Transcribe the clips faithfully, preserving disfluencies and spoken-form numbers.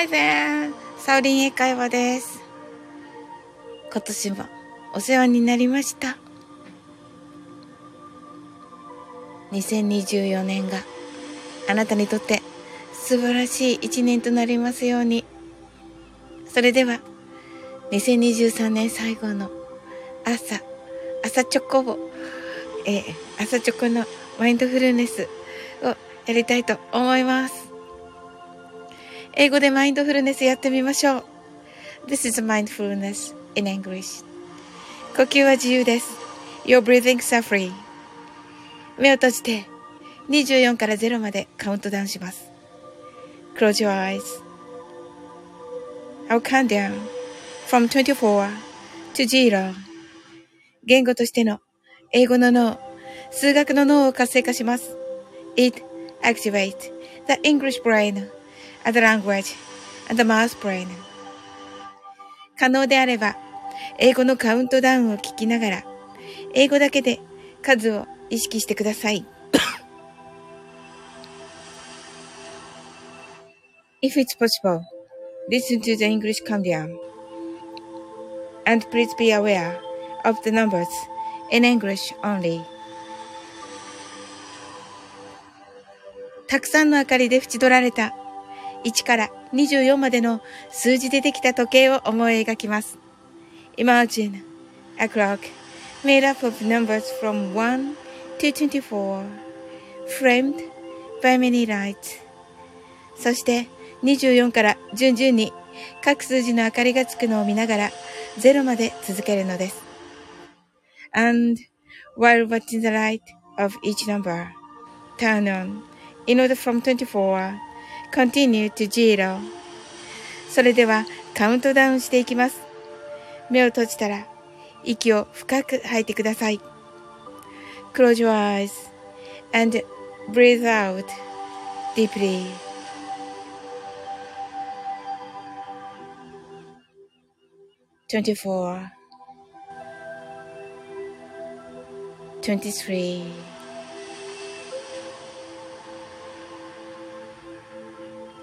マイゼン、サオリン英会話です。今年もお世話になりました。にせんにじゅうよねんがあなたにとって素晴らしい一年となりますように。それでは、にせんにじゅうさんねん最後の朝、朝チョコを、えー、朝チョコのマインドフルネスをやりたいと思います。英語でマインドフルネスやってみましょう。This is mindfulness in English. 呼吸は自由です。Your breathings are free. 目を閉じてにじゅうよんからゼロまでカウントダウンします。Close your eyes. I'll count down from twenty-four to zero. 言語としての英語の脳、数学の脳を活性化します。It activates the English brain.A language and the mouse brain. 可能であれば、英語のカウントダウンを聞きながら、英語だけで数を意識してください。If it's possible, listen to the English countdown. And please be aware of the numbers in English only. たくさんの明かりで縁取られた。いちからにじゅうよんまでの数字でできた時計を思い描きます。Imagine a clock made up of numbers from one to twenty-four, framed by many lights. そしてにじゅうよんから順々に各数字の明かりがつくのを見ながらゼロまで続けるのです。And while watching the light of each number, turn on in order from twenty-four continue to zero. それではカウントダウンしていきます。目を閉じたら息を深く吐いてください。Close your eyes and breathe out deeply. にじゅうよん にじゅうさん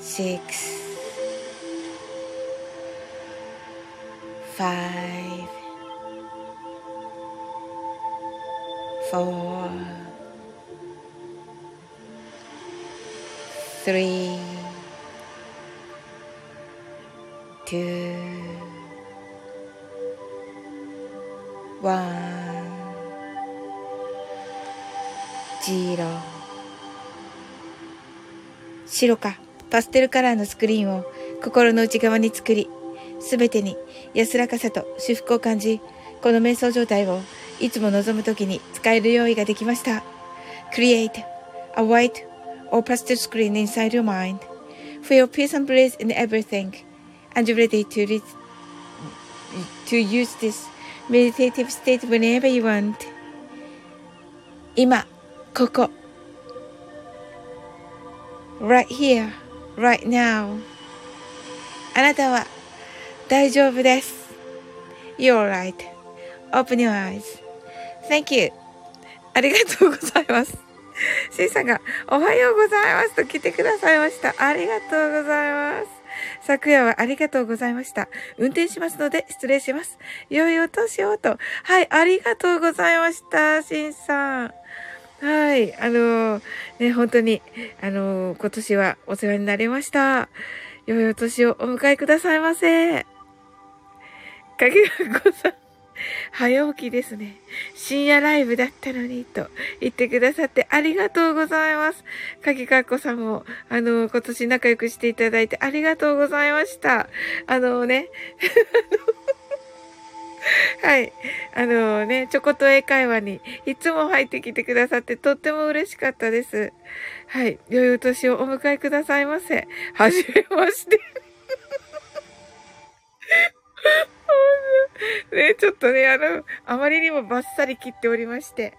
six,Five, four, three, two, one, zero. 白かパステルカラーのスクリーンを心の内側に作り、すべてに安らかさと至福を感じ、この瞑想状態をいつも望むときに使える用意ができました。Create a white or pastel screen inside your mind. Feel peace and bliss in everything. And you're ready to, read, to use this meditative state whenever you want. 今、ここ。Right here, right now. あなたは大丈夫です。You're right. Open your eyes. Thank you. ありがとうございます。C さんがおはようございますと来てくださいました。ありがとうございます。昨夜はありがとうございました。運転しますので失礼します。良いお年をと。はい、ありがとうございました、しんさん。はい、あのー、ね、本当に、あのー、今年はお世話になりました。良いお年をお迎えくださいませ。かげがこさん、早起きですね。深夜ライブだったのに、と言ってくださってありがとうございます。かぎかっこさんも、あの、今年仲良くしていただいてありがとうございました。あのね、はい、あのね、ちょこと英会話にいつも入ってきてくださってとっても嬉しかったです。はい、良いお年をお迎えくださいませ。はじめまして。ね、ちょっとね、あの、あまりにもバッサリ切っておりまして。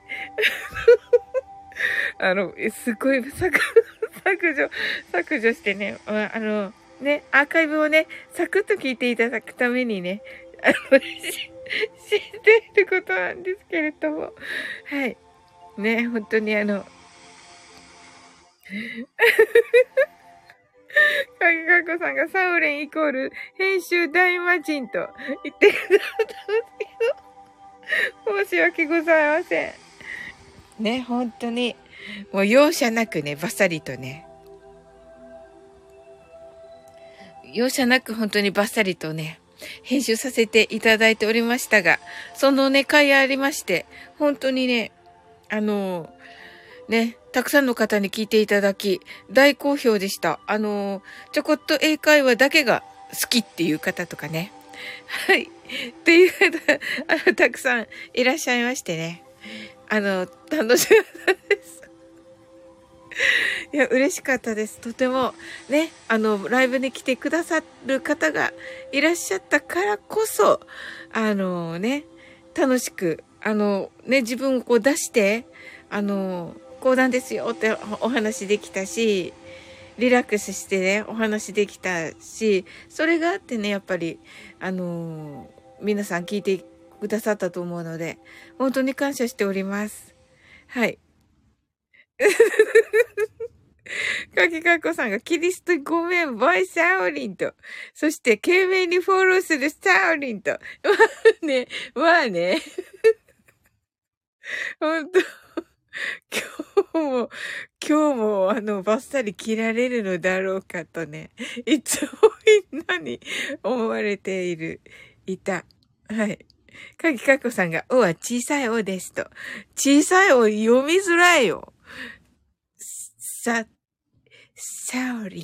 あの、すごい削、削除、削除してね、あの、ね、アーカイブをね、サクッと聞いていただくためにね、あの、知っていることなんですけれども、はい。ね、本当にあの、かぎかっこさんがサウレンイコール編集大魔人と言ってくださったんですけど、申し訳ございません。ね、本当に。もう容赦なくね、バッサリとね。容赦なく本当にバッサリとね、編集させていただいておりましたが、そのね、会ありまして、本当にね、あの、ね、たくさんの方に聞いていただき、大好評でした。あの、ちょこっと英会話だけが好きっていう方とかね。はい。っていう方、あの、たくさんいらっしゃいましてね。あの、楽しかったです。いや、嬉しかったです。とても、ね、あの、ライブに来てくださる方がいらっしゃったからこそ、あのね、楽しく、あの、ね、自分をこう出して、あの、こうなんですよってお話できたし、リラックスしてね、お話できたし、それがあってね、やっぱり、あのー、皆さん聞いてくださったと思うので、本当に感謝しております。はい。かぎかっこさんが、キリストごめん、バイサウリンと。そして、懸命にフォローするサウリンと。まあね、まあね。本当。今日も、今日もあの、バッサリ切られるのだろうかとね、いつもみんなに思われている、いた。はい。かぎかっこさんが、おは小さいおですと。小さいお読みづらいよ。さ、サオリ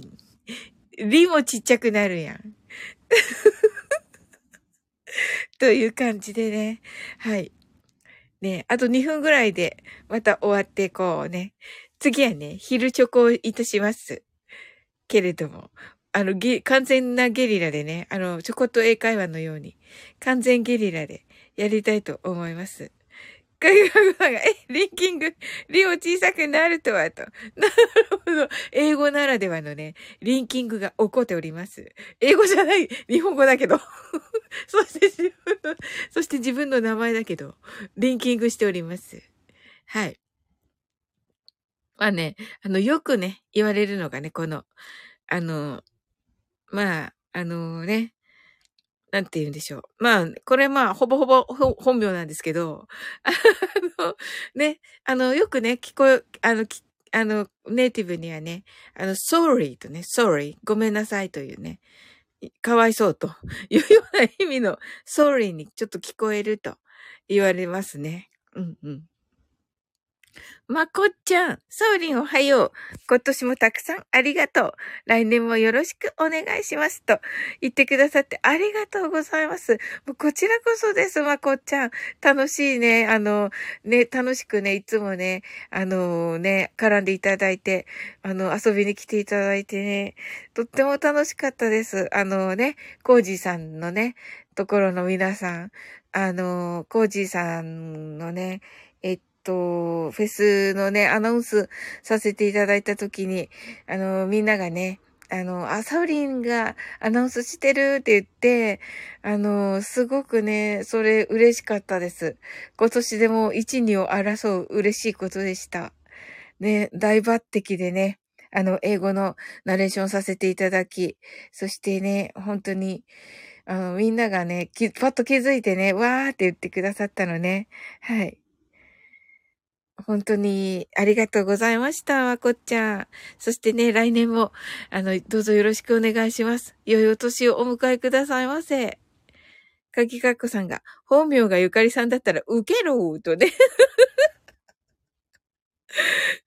ン。リもちっちゃくなるやん。という感じでね、はい。ね、あとにふんぐらいで、また終わってこうね。次はね、昼チョコをいたします。けれども、あの、げ、完全なゲリラでね、あの、チョコと英会話のように、完全ゲリラでやりたいと思います。かぎかっこさんが、え、リンキング、リを小さくなるとは、と。なるほど。英語ならではのね、リンキングが起こっております。英語じゃない、日本語だけど。そして自分の、そして自分の名前だけど、リンキングしております。はい。まあね、あの、よくね、言われるのがね、この、あの、まあ、あのね、なんて言うんでしょう。まあ、これまあ、ほぼほぼほ本名なんですけど、あの、ね、あの、よくね、聞こえ、あの、きあの、ネイティブにはね、あの、sorry とね、sorry、ごめんなさいというね、かわいそうというような意味の sorry にちょっと聞こえると言われますね。うんうん。まこっちゃん、サウリンおはよう。今年もたくさんありがとう。来年もよろしくお願いします。と言ってくださってありがとうございます。もうこちらこそです、まこっちゃん。楽しいね、あの、ね、楽しくね、いつもね、あのね、絡んでいただいて、あの、遊びに来ていただいてね、とっても楽しかったです。あのね、コージーさんのね、ところの皆さん、あの、コージーさんのね、えっと、と、フェスのね、アナウンスさせていただいたときに、あの、みんながね、あの、あ、サウリンがアナウンスしてるって言って、あの、すごくね、それ嬉しかったです。今年でもいち、にを争う嬉しいことでした。ね、大抜擢でね、あの、英語のナレーションさせていただき、そしてね、本当に、あの、みんながね、きパッと気づいてね、わーって言ってくださったのね。はい。本当にありがとうございました、わこっちゃん。そしてね、来年も、あの、どうぞよろしくお願いします。良いお年をお迎えくださいませ。かきかっこさんが、本名がゆかりさんだったらウケろーとね。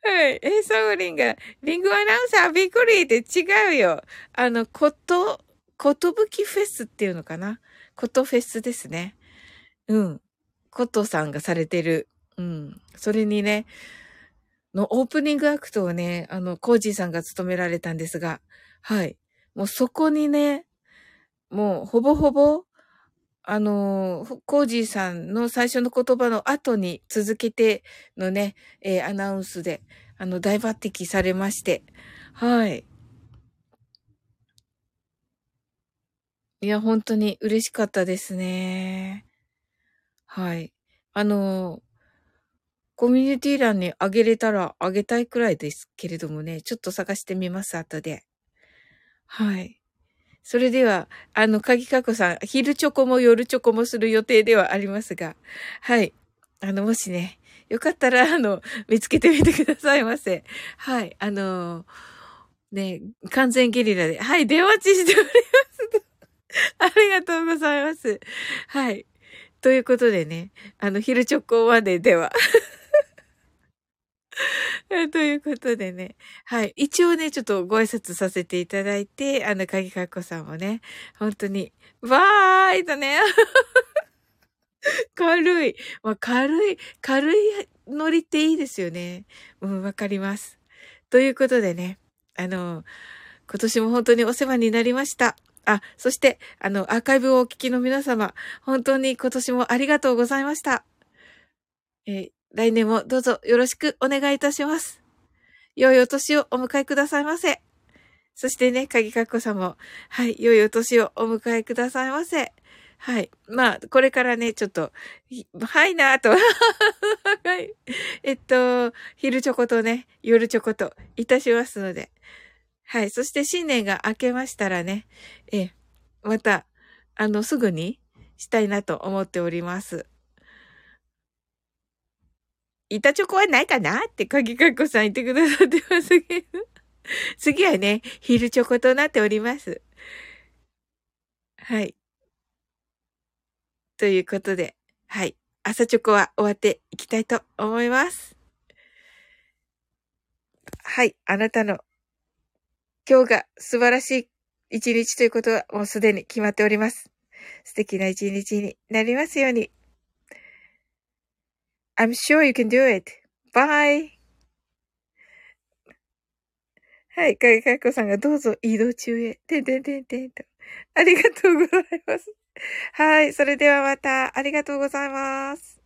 はい。え、サウリンが、リングアナウンサーびっくりって違うよ。あの、こと、ことぶきフェスっていうのかな。ことフェスですね。うん。ことさんがされてる。うん。それにね、のオープニングアクトをね、あの、コージーさんが務められたんですが、はい。もうそこにね、もうほぼほぼ、あの、コージーさんの最初の言葉の後に続けてのね、えー、アナウンスで、あの、大抜擢されまして、はい。いや、本当に嬉しかったですね。はい。あの、コミュニティ欄にあげれたらあげたいくらいですけれどもね、ちょっと探してみます、後で。はい。それでは、あの、かぎかこさん、昼チョコも夜チョコもする予定ではありますが、はい。あの、もしね、よかったら、あの、見つけてみてくださいませ。はい。あの、ね、完全ゲリラで、はい、出待ちしております。ありがとうございます。はい。ということでね、あの、昼チョコまででは。ということでね。はい。一応ね、ちょっとご挨拶させていただいて、あの、かぎかっこさんもね、本当に、バーイとね、軽い。まあ、軽い、軽いノリっていいですよね。うん、わかります。ということでね、あの、今年も本当にお世話になりました。あ、そして、あの、アーカイブをお聞きの皆様、本当に今年もありがとうございました。えー来年もどうぞよろしくお願いいたします。良いお年をお迎えくださいませ。そしてね、かぎかっこさんも、はい、良いお年をお迎えくださいませ。はい。まあ、これからね、ちょっと、はいなぁと。はい。えっと、昼チョコとね、夜チョコといたしますので。はい。そして新年が明けましたらね、え、また、あの、すぐにしたいなと思っております。板チョコはないかなってかぎかっこさん言ってくださってますけど。次はね、昼チョコとなっております。はい。ということで、はい。朝チョコは終わっていきたいと思います。はい。あなたの今日が素晴らしい一日ということはもうすでに決まっております。素敵な一日になりますように。I'm sure you can do it. Bye! はい、かぎかっこさんがどうぞ移動中へ。てんてんてんてんと。ありがとうございます。はい、それではまたありがとうございます。